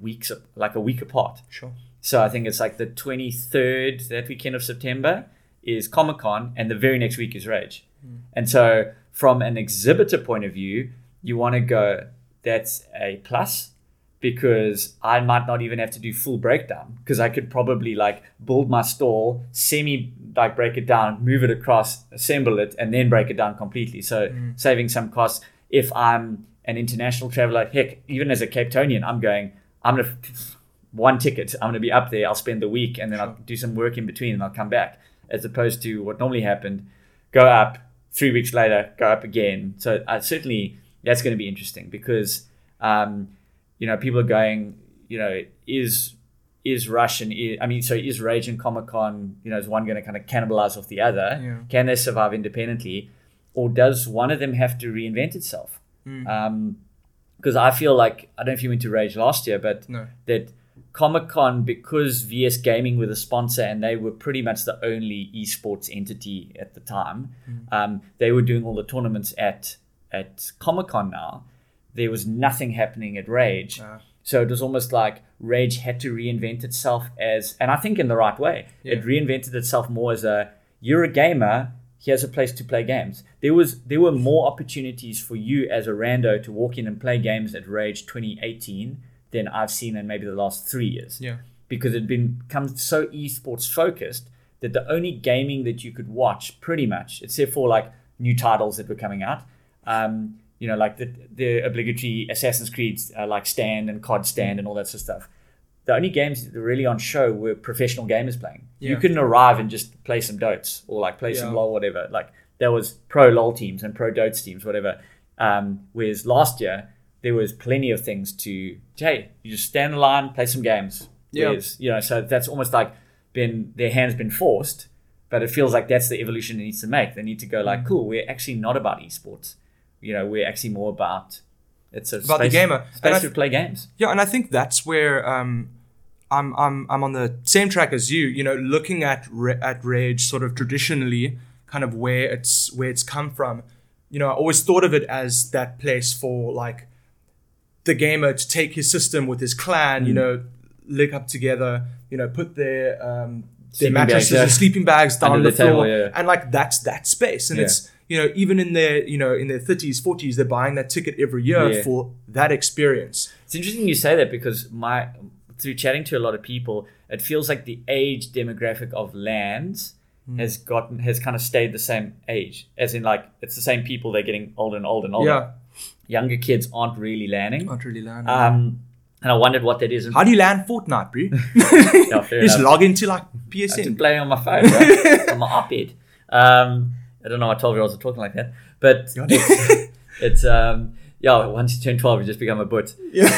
weeks, like a week apart. Sure. So I think it's like the twenty-third, that weekend of September is Comic-Con, and the very next week is Rage. Mm. And so from an exhibitor point of view, you want to go, that's a plus, because I might not even have to do full breakdown, because I could probably like build my stall, semi like break it down, move it across, assemble it, and then break it down completely. So mm. saving some costs. If I'm an international traveler, heck, even as a Cape Townian, I'm going, I'm going to... one ticket, I'm going to be up there, I'll spend the week, and then sure. I'll do some work in between and I'll come back, as opposed to what normally happened, go up three weeks later, go up again. So I certainly, that's going to be interesting, because um you know, people are going, you know, is is Rush and is, I mean so is Rage and Comic-Con, you know, is one going to kind of cannibalize off the other? Yeah. Can they survive independently, or does one of them have to reinvent itself? mm. Um because I feel like, I don't know if you went to Rage last year, but no. that Comic-Con, because V S Gaming were the sponsor and they were pretty much the only esports entity at the time, mm. um, they were doing all the tournaments at at Comic-Con now. There was nothing happening at Rage. Uh, so it was almost like Rage had to reinvent itself as, and I think in the right way, yeah. it reinvented itself more as a, you're a gamer, here's a place to play games. There was there were more opportunities for you as a rando to walk in and play games at Rage twenty eighteen than I've seen in maybe the last three years. Yeah. Because it'd been become so esports focused that the only gaming that you could watch pretty much, except for like new titles that were coming out, um, you know, like the the obligatory Assassin's Creed uh, like stand and C O D stand and all that sort of stuff. The only games that were really on show were professional gamers playing. Yeah. You couldn't arrive and just play some dotes or like play yeah. some LOL or whatever. Like there was pro LOL teams and pro Dota teams, whatever. Um, whereas last year, there was plenty of things to, hey, you just stand in line, play some games. Yeah. You know, so that's almost like been their hand's been forced, but it feels like that's the evolution it needs to make. They need to go like, cool, we're actually not about esports. You know, we're actually more about, it's a about space, the gamer. Space to th- play games. Yeah, and I think that's where um, I'm I'm I'm on the same track as you, you know, looking at at Rage sort of traditionally, kind of where it's where it's come from. You know, I always thought of it as that place for like the gamer to take his system with his clan, mm. you know, link up together, you know, put their um, their mattresses and yeah. sleeping bags down Under the, the floor, table, yeah. and like that's that space. And yeah. it's, you know, even in their, you know, in their thirties, forties, they're buying that ticket every year yeah. for that experience. It's interesting you say that because my through chatting to a lot of people, it feels like the age demographic of LANs mm. has gotten has kind of stayed the same age, as in like it's the same people. They're getting older and older and older. Yeah. Younger kids aren't really LANing. Aren't really LANing. Um, And I wondered what that is. How do you land Fortnite, bro? yeah, Just enough. Log into like P S N. I can play on my phone, right? on my op-ed. Um, I don't know why twelve-year-olds are talking like that. But it's, it's um, yeah, once you turn twelve, you just become a butt. Yeah.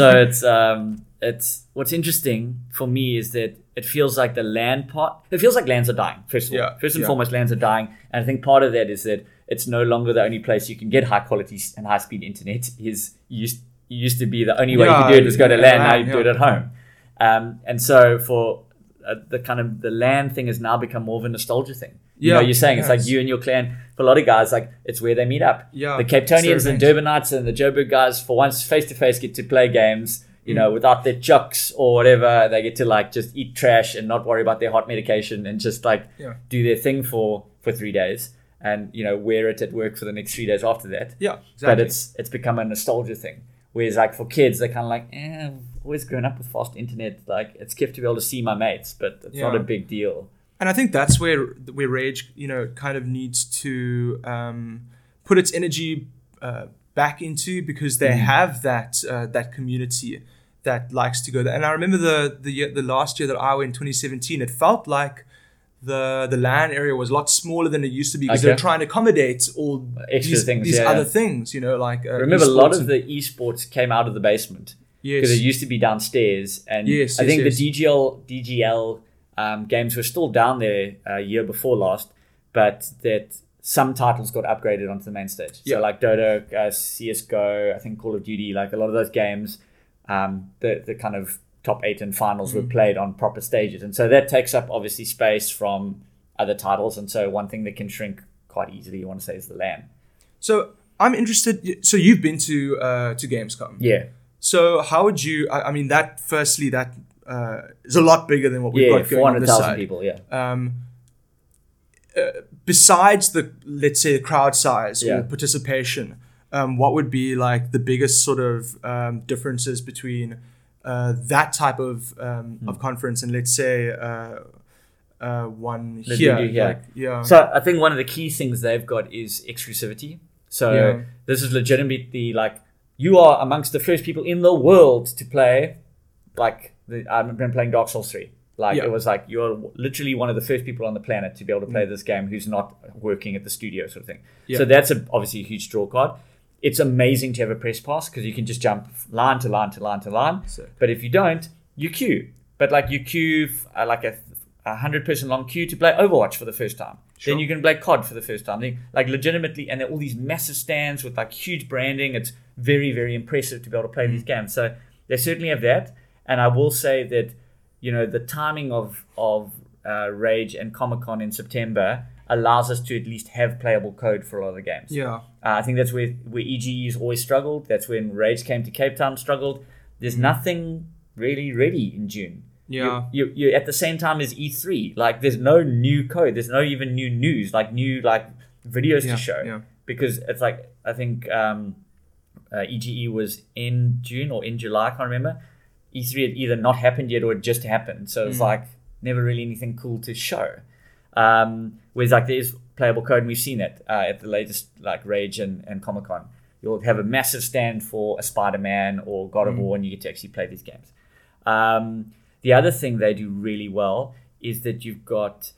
so it's, um, it's what's interesting for me is that it feels like the LAN part, it feels like LANs are dying, first of all. Yeah. First and yeah. foremost, LANs are dying. And I think part of that is that it's no longer the only place you can get high-quality and high-speed internet is used It used to be the only way yeah, you could do it was go to LAN. Now you yeah. do it at home. Um, and so for uh, the kind of the LAN thing has now become more of a nostalgia thing. Yeah, you know, you're saying yeah, it's, it's like you and your clan. For a lot of guys, like it's where they meet up. Yeah, the Capetonians and Durbanites and the Joburg guys for once face-to-face get to play games, you mm. know, without their chucks or whatever. They get to like just eat trash and not worry about their heart medication and just like yeah. do their thing for, for three days. And, you know, wear it at work for the next three days after that. Yeah, exactly. But it's it's become a nostalgia thing. Whereas like for kids, they're kind of like, eh, I've always grown up with fast internet. Like it's good to be able to see my mates, but it's yeah. not a big deal. And I think that's where where Rage, you know, kind of needs to um, put its energy uh, back into because they mm. have that uh, that community that likes to go there. And I remember the the year, the last year that I went, twenty seventeen, it felt like the the LAN area was a lot smaller than it used to be because okay. they're trying to accommodate all extra these, things, these yeah, other yeah. things, you know, like uh, remember a lot of the esports came out of the basement because yes. it used to be downstairs, and yes, I yes, think yes. the D G L D G L um, games were still down there a year before last, but that some titles got upgraded onto the main stage. Yeah. So like Dota, uh, C S G O, I think Call of Duty, like a lot of those games, um, the the kind of top eight and finals mm-hmm. were played on proper stages, and so that takes up obviously space from other titles. And so one thing that can shrink quite easily, you want to say, is the LAN. So I'm interested. So you've been to uh, to Gamescom, yeah. So how would you? I, I mean, that firstly, that uh, is a lot bigger than what we've yeah, got going on this side. four hundred thousand people, yeah. Um, uh, besides the let's say the crowd size yeah. or participation, um, what would be like the biggest sort of um, differences between Uh, that type of um, mm. of conference and let's say uh, uh, one Let here, here. Like, yeah. So I think one of the key things they've got is exclusivity. So yeah. this is legitimately like you are amongst the first people in the world to play. Like the, I remember playing Dark Souls three. Like yeah. it was like you're literally one of the first people on the planet to be able to play mm. this game who's not working at the studio sort of thing. Yeah. So that's a, obviously a huge draw card. It's amazing to have a press pass because you can just jump line to line to line to line. Sick. But if you don't, you queue. But like you queue uh, like a, a hundred person long queue to play Overwatch for the first time. Sure. Then you can play C O D for the first time. Then, like legitimately, and there are all these massive stands with like huge branding. It's very, very impressive to be able to play mm-hmm. these games. So they certainly have that. And I will say that, you know, the timing of, of uh, Rage and Comic-Con in September allows us to at least have playable code for a lot of the games. Yeah, uh, I think that's where where E G E's always struggled. That's when Rage came to Cape Town, struggled. There's mm. nothing really ready in June. Yeah, you're, you're, you're at the same time as E three. Like, there's no new code. There's no even new news, like new like videos yeah, to show. Yeah. Because it's like I think um, uh, E G E was in June or in July. I can't remember. E three had either not happened yet or it just happened. So mm. it's like never really anything cool to show. Um, whereas like there is playable code, and we've seen that uh, at the latest like Rage and, and Comic-Con. You'll have a massive stand for a Spider-Man or God of mm. War, and you get to actually play these games. Um, the other thing they do really well is that you've got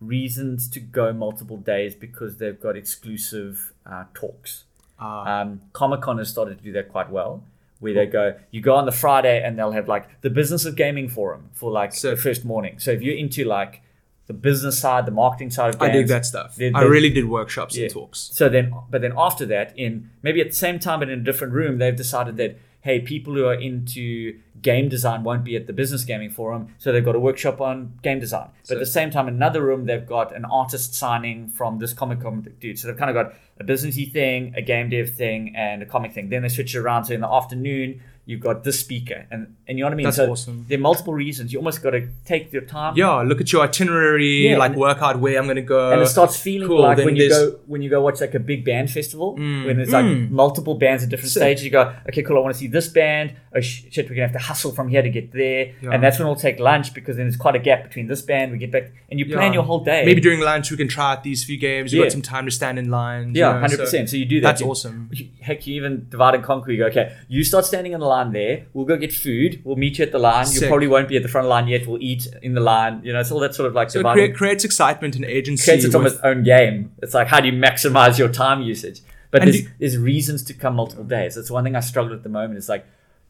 reasons to go multiple days because they've got exclusive uh, talks. Uh, um, Comic-Con has started to do that quite well, where cool. they go, you go on the Friday and they'll have like the business of gaming forum for like so, the first morning. So if you're into like the business side, the marketing side of games. I did that stuff. They, they, I really did workshops yeah. and talks. So then, but then after that, in maybe at the same time but in a different room, they've decided that, hey, people who are into game design won't be at the business gaming forum, so they've got a workshop on game design. But so, at the same time, in another room, they've got an artist signing from this Comic-Con dude. So they've kind of got a businessy thing, a game dev thing, and a comic thing. Then they switch it around. So in the afternoon, you've got this speaker. And, and you know what I mean? That's so awesome. There are multiple reasons. You almost got to take your time. Yeah, look at your itinerary, yeah, like work out where I'm going to go. And it starts feeling cool, like when you go when you go watch like a big band festival, mm, when there's like mm. multiple bands at different Sick. stages. You go, okay, cool, I want to see this band. Oh shit, we're going to have to hustle from here to get there. Yeah. And that's when we'll take lunch because then there's quite a gap between this band. We get back and you plan yeah. your whole day. Maybe during lunch we can try out these few games. You've yeah. got some time to stand in line. Yeah, you know, one hundred percent. So, so you do that. That's you, awesome. Heck, you even divide and conquer. You go, okay, you start standing in the line there. We'll go get food. We'll meet you at the line. Sick. You probably won't be at the front line yet. We'll eat in the line. You know, it's all that sort of like. So it create, creates excitement and agency. Creates its almost own game. It's like, how do you maximize your time usage? But there's, you, there's reasons to come multiple days. That's one thing I struggle with at the moment. It's like,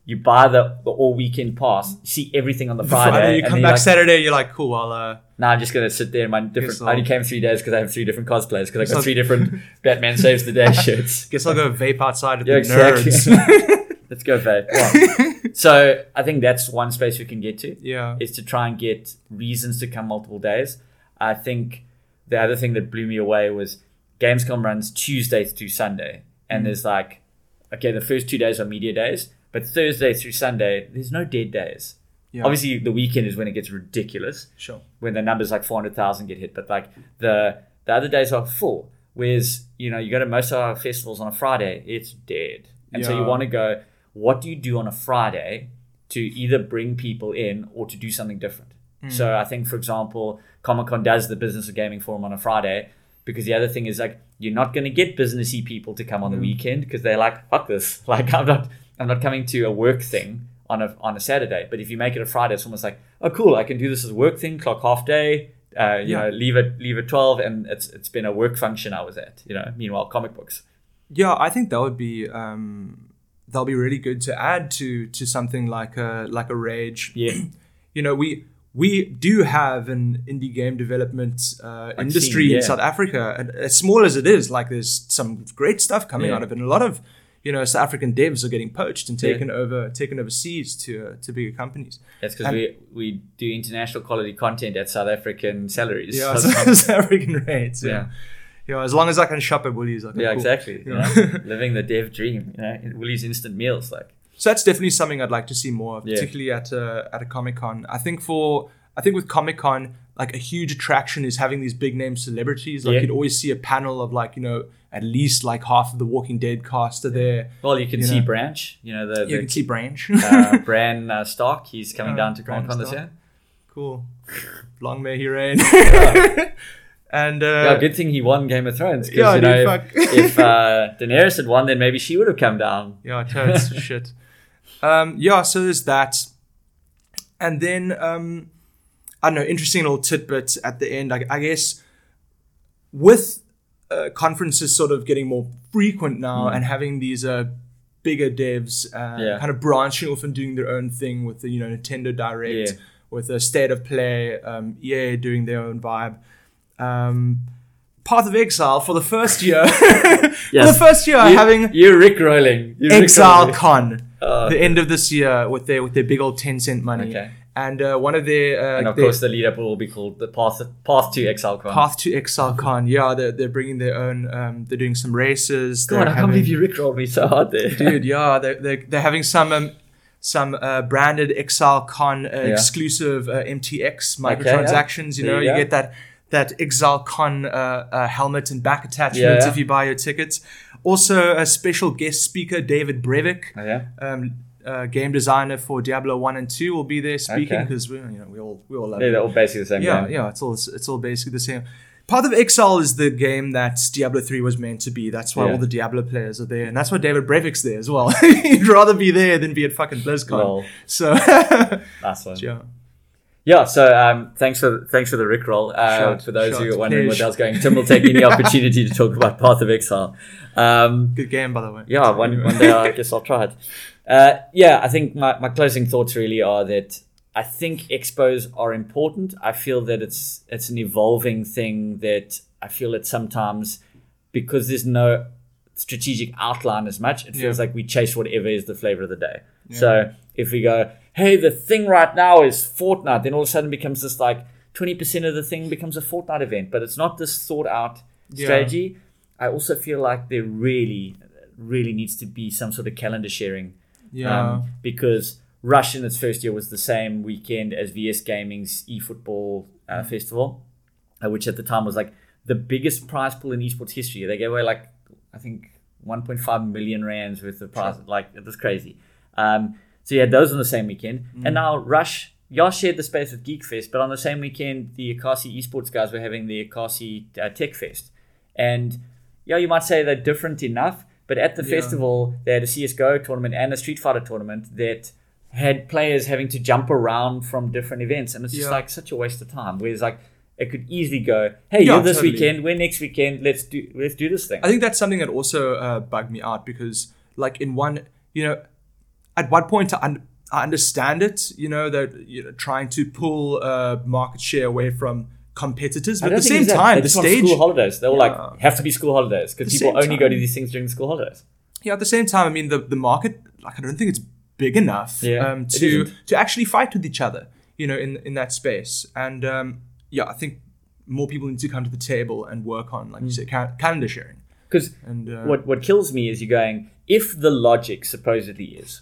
you buy the, the all weekend pass, see everything on the Friday. Friday you come and back like, Saturday, you're like, cool, I'll... Uh, nah, I'm just going to sit there in my different... I only came three days because I have three different cosplays because I got I'll, three different Batman Saves the Day shirts. Guess I'll go vape outside of yeah, the exactly. nerds. Let's go vape. Wow. So I think that's one space we can get to. Yeah. Is to try and get reasons to come multiple days. I think the other thing that blew me away was Gamescom runs Tuesday through Sunday. And mm. there's like, okay, the first two days are media days. But Thursday through Sunday, there's no dead days. Yeah. Obviously, the weekend is when it gets ridiculous. Sure. When the numbers like four hundred thousand get hit. But like the the other days are full. Whereas, you know, you go to most of our festivals on a Friday, it's dead. And yeah. so you want to go, what do you do on a Friday to either bring people in or to do something different? Mm. So I think, for example, Comic-Con does the Business of Gaming Forum on a Friday. Because the other thing is like, you're not going to get businessy people to come on mm. the weekend because they're like, fuck this. Like, I'm not... I'm not coming to a work thing on a on a Saturday, but if you make it a Friday, it's almost like, oh, cool, I can do this as a work thing, clock half day, uh, you yeah. know, leave at leave at twelve, and it's it's been a work function I was at, you know. Meanwhile, comic books. Yeah, I think that would be um, that'll be really good to add to to something like a like a Rage. Yeah, you know, we we do have an indie game development uh, industry seen, yeah. in South Africa, and as small as it is, like there's some great stuff coming yeah. out of it, and a lot of. You know, South African devs are getting poached and taken yeah. over, taken overseas to uh, to bigger companies. That's because we we do international quality content at South African salaries. Yeah, South African rates. Yeah. yeah, yeah. As long as I can shop at Woolies, I can. Yeah, cool. exactly. You know? Living the dev dream. You know, Woolies instant meals, like. So that's definitely something I'd like to see more of, yeah. particularly at a, at a Comic-Con. I think for I think with Comic-Con, like a huge attraction is having these big name celebrities. Like yeah. you'd always see a panel of like, you know, at least like half of the Walking Dead cast are there. Well, you can you see know. Branch. You know the, the you can see Branch. uh, Bran uh, Stark. He's coming yeah, down to Comic-Con this year. Cool. Long may he reign. yeah. And uh, yeah, good thing he won Game of Thrones. Because yeah, you know, fuck. if, if uh, Daenerys had won, then maybe she would have come down. Yeah, totes shit. Um, yeah, so there's that, and then um, I don't know. Interesting little tidbits at the end. I, I guess with. Uh, conferences sort of getting more frequent now mm. and having these uh, bigger devs uh, yeah. kind of branching off and doing their own thing with the, you know, Nintendo Direct, yeah. with a State of Play, um, E A doing their own vibe. Um, Path of Exile for the first year. yes. For the first year you, having... You're Rickrolling. You're Exile Rick Con. Oh, the okay. end of this year with their with their big old ten cent money. Okay. And uh, one of their... Uh, and of their, course, the lead-up will be called the Path Path to Exile Con. Path to Exile Con, yeah. They're, they're bringing their own... Um, they're doing some races. God, I having, can't believe you Rickrolled me so hard there. Dude, yeah. They're, they're, they're having some um, some uh, branded Exile Con uh, yeah. exclusive uh, M T X microtransactions. Okay, yeah. You know, you, you get that that Exile Con uh, uh, helmet and back attachments yeah. if you buy your tickets. Also, a special guest speaker, David Brevik. Oh, yeah. Um, Uh, game designer for Diablo one and two will be there speaking because okay. we, you know, we all we all love. Yeah, it. They're all basically the same. Yeah, game. yeah, it's all it's all basically the same. Path of Exile is the game that Diablo three was meant to be. That's why yeah. all the Diablo players are there, and that's why David Brevik's there as well. He'd rather be there than be at fucking BlizzCon. Lol. So that's one. Yeah. Yeah, so um, thanks for thanks for the Rickroll. Uh, shot, for those shot, who are wondering what that was going, Tim will take any opportunity to talk about Path of Exile. Um, Good game, by the way. Yeah, one, one day I guess I'll try it. Uh, yeah, I think my, my closing thoughts really are that I think expos are important. I feel that it's it's an evolving thing that I feel that sometimes because there's no strategic outline as much, it feels yeah. like we chase whatever is the flavor of the day. Yeah. So if we go, hey, the thing right now is Fortnite, then all of a sudden it becomes this like twenty percent of the thing becomes a Fortnite event, but it's not this thought out yeah. strategy. I also feel like there really, really needs to be some sort of calendar sharing. Yeah. Um, because Rush in its first year was the same weekend as V S Gaming's eFootball uh, mm-hmm. festival, uh, which at the time was like the biggest prize pool in esports history. They gave away like, I think, one point five million rands worth of prize. Sure. Like, it was crazy. Um, So yeah, those on the same weekend. Mm. And now Rush, y'all shared the space with GeekFest, but on the same weekend, the Akasi esports guys were having the Akasi uh, Tech Fest. And yeah, you might say they're different enough, but at the yeah. festival, they had a C S G O tournament and a Street Fighter tournament that had players having to jump around from different events. And it's just yeah. like such a waste of time. Whereas like, it could easily go, hey, yeah, you're this totally. weekend, we're next weekend, let's do let's do this thing. I think that's something that also uh, bugged me out because like in one, you know, at one point, I, un- I understand it, you know, that you know, trying to pull uh, market share away from competitors. But at the same time, they the stage... school holidays. They were yeah. like, have to be school holidays because people only time. go to these things during the school holidays. Yeah, at the same time, I mean, the, the market, like, I don't think it's big enough yeah, um, to to actually fight with each other, you know, in, in that space. And um, yeah, I think more people need to come to the table and work on, like mm. you said, cal- calendar sharing. Because uh, what, what kills me is you're going, if the logic supposedly is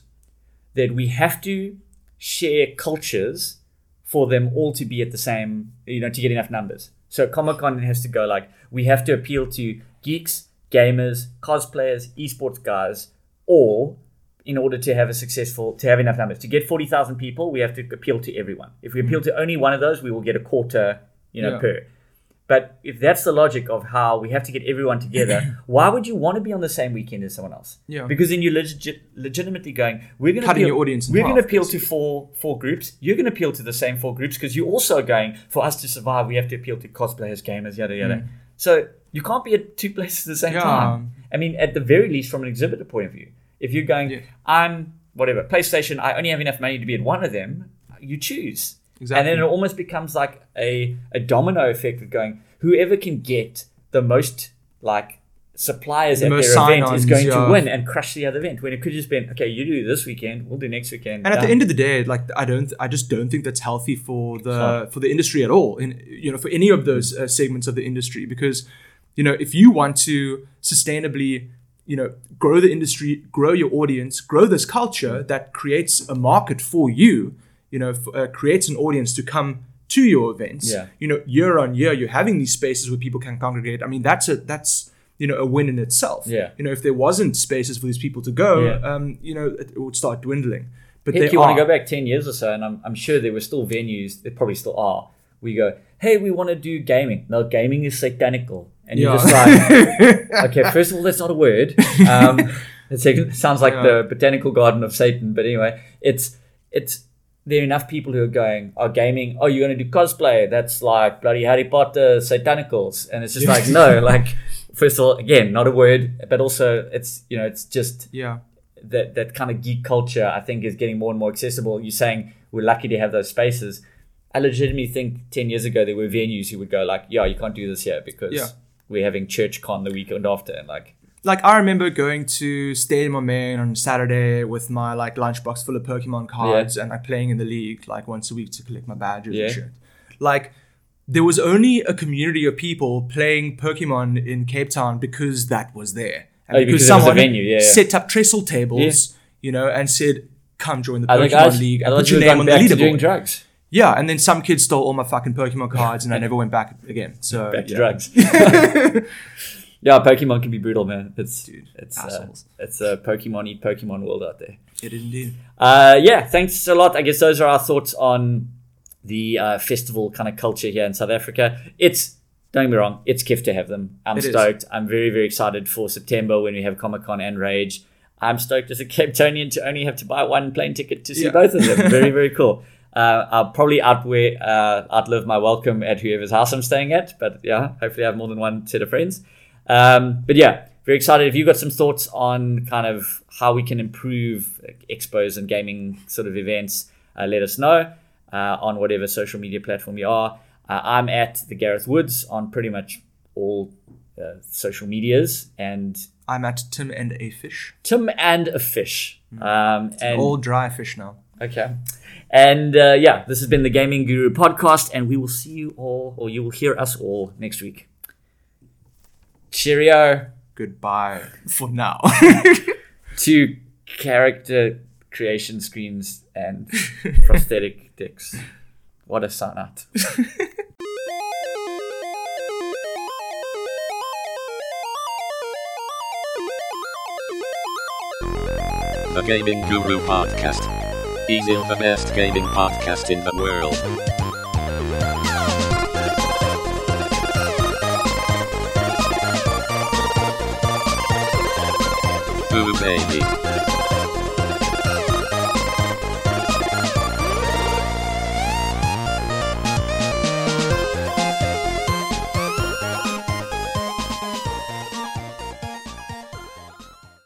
that we have to share cultures for them all to be at the same, you know, to get enough numbers. So Comic-Con has to go like, we have to appeal to geeks, gamers, cosplayers, esports guys, all in order to have a successful, to have enough numbers. To get forty thousand people, we have to appeal to everyone. If we appeal mm. to only one of those, we will get a quarter, you know, yeah. per. But if that's the logic of how we have to get everyone together, why would you want to be on the same weekend as someone else? Yeah. Because then you're legit, legitimately going, we're going to appeal, your audience we're going to appeal to four four groups. You're going to appeal to the same four groups because you're also going, for us to survive, we have to appeal to cosplayers, gamers, yada, yada. Mm. So you can't be at two places at the same yeah. time. I mean, at the very least, from an exhibitor point of view, if you're going, yeah. I'm whatever, PlayStation, I only have enough money to be at one of them, you choose. Exactly. And then it almost becomes like a, a domino effect of going, whoever can get the most like suppliers the at their event is going yeah. to win and crush the other event. When it could just been, okay, you do this weekend, we'll do next weekend. And done. At the end of the day, like I don't, I just don't think that's healthy for the so, for the industry at all. In you know, for any of those uh, segments of the industry, because you know, if you want to sustainably, you know, grow the industry, grow your audience, grow this culture that creates a market for you. You know, f- uh, creates an audience to come to your events. Yeah. You know, year on year, you're having these spaces where people can congregate. I mean, that's a that's you know a win in itself. Yeah. You know, if there wasn't spaces for these people to go, yeah. um, you know, it, it would start dwindling. But heck, you want to go back ten years or so, and I'm I'm sure there were still venues. There probably still are. We go, hey, we want to do gaming. No, gaming is satanical, and yeah. you're just like, okay, first of all, that's not a word. Um, it sounds like yeah. the botanical garden of Satan. But anyway, it's it's. There are enough people who are going, oh, gaming, oh, you're going to do cosplay. That's like bloody Harry Potter, satanicals. And it's just like, no, like, first of all, again, not a word, but also it's, you know, it's just yeah. that that kind of geek culture, I think, is getting more and more accessible. You're saying we're lucky to have those spaces. I legitimately think ten years ago there were venues who would go like, yeah, you can't do this here because yeah. we're having church con the weekend after. And like, Like, I remember going to Stadium of Maine on Saturday with my, like, lunchbox full of Pokemon cards yeah. and, like, playing in the league, like, once a week to collect my badges yeah. and shit. Like, there was only a community of people playing Pokemon in Cape Town because that was there. And oh, because, because someone venue, yeah, yeah. set up trestle tables, yeah. you know, and said, come join the Pokemon I was, League and put your name on the leaderboard. Doing drugs. Yeah, and then some kids stole all my fucking Pokemon cards and I never went back again. So back to yeah. drugs. Yeah, Pokemon can be brutal, man. It's Dude, it's uh, it's a Pokemon eat Pokemon world out there. It is indeed. Uh, yeah, thanks a lot. I guess those are our thoughts on the uh, festival kind of culture here in South Africa. It's don't get me wrong, it's kiff to have them. I'm it stoked. Is. I'm very very excited for September when we have Comic-Con and Rage. I'm stoked as a Capetonian to only have to buy one plane ticket to see yeah. both of them. Very very cool. Uh, I'll probably outweigh, uh, outlive my welcome at whoever's house I'm staying at. But yeah, hopefully I have more than one set of friends. Um, but yeah, very excited. If you've got some thoughts on kind of how we can improve expos and gaming sort of events, uh, let us know uh, on whatever social media platform you are. Uh, I'm at the Gareth Woods on pretty much all uh, social medias, and I'm at Tim and a Fish. Tim and a Fish. Mm. Um, it's and all dry fish now. Okay. And uh, yeah, this has been the Gaming Guru podcast, and we will see you all, or you will hear us all next week. Cheerio. Goodbye for now. To character creation screens and prosthetic dicks. What a sign out. The Gaming Guru podcast. Easy, the best gaming podcast in the world. Ooh, baby.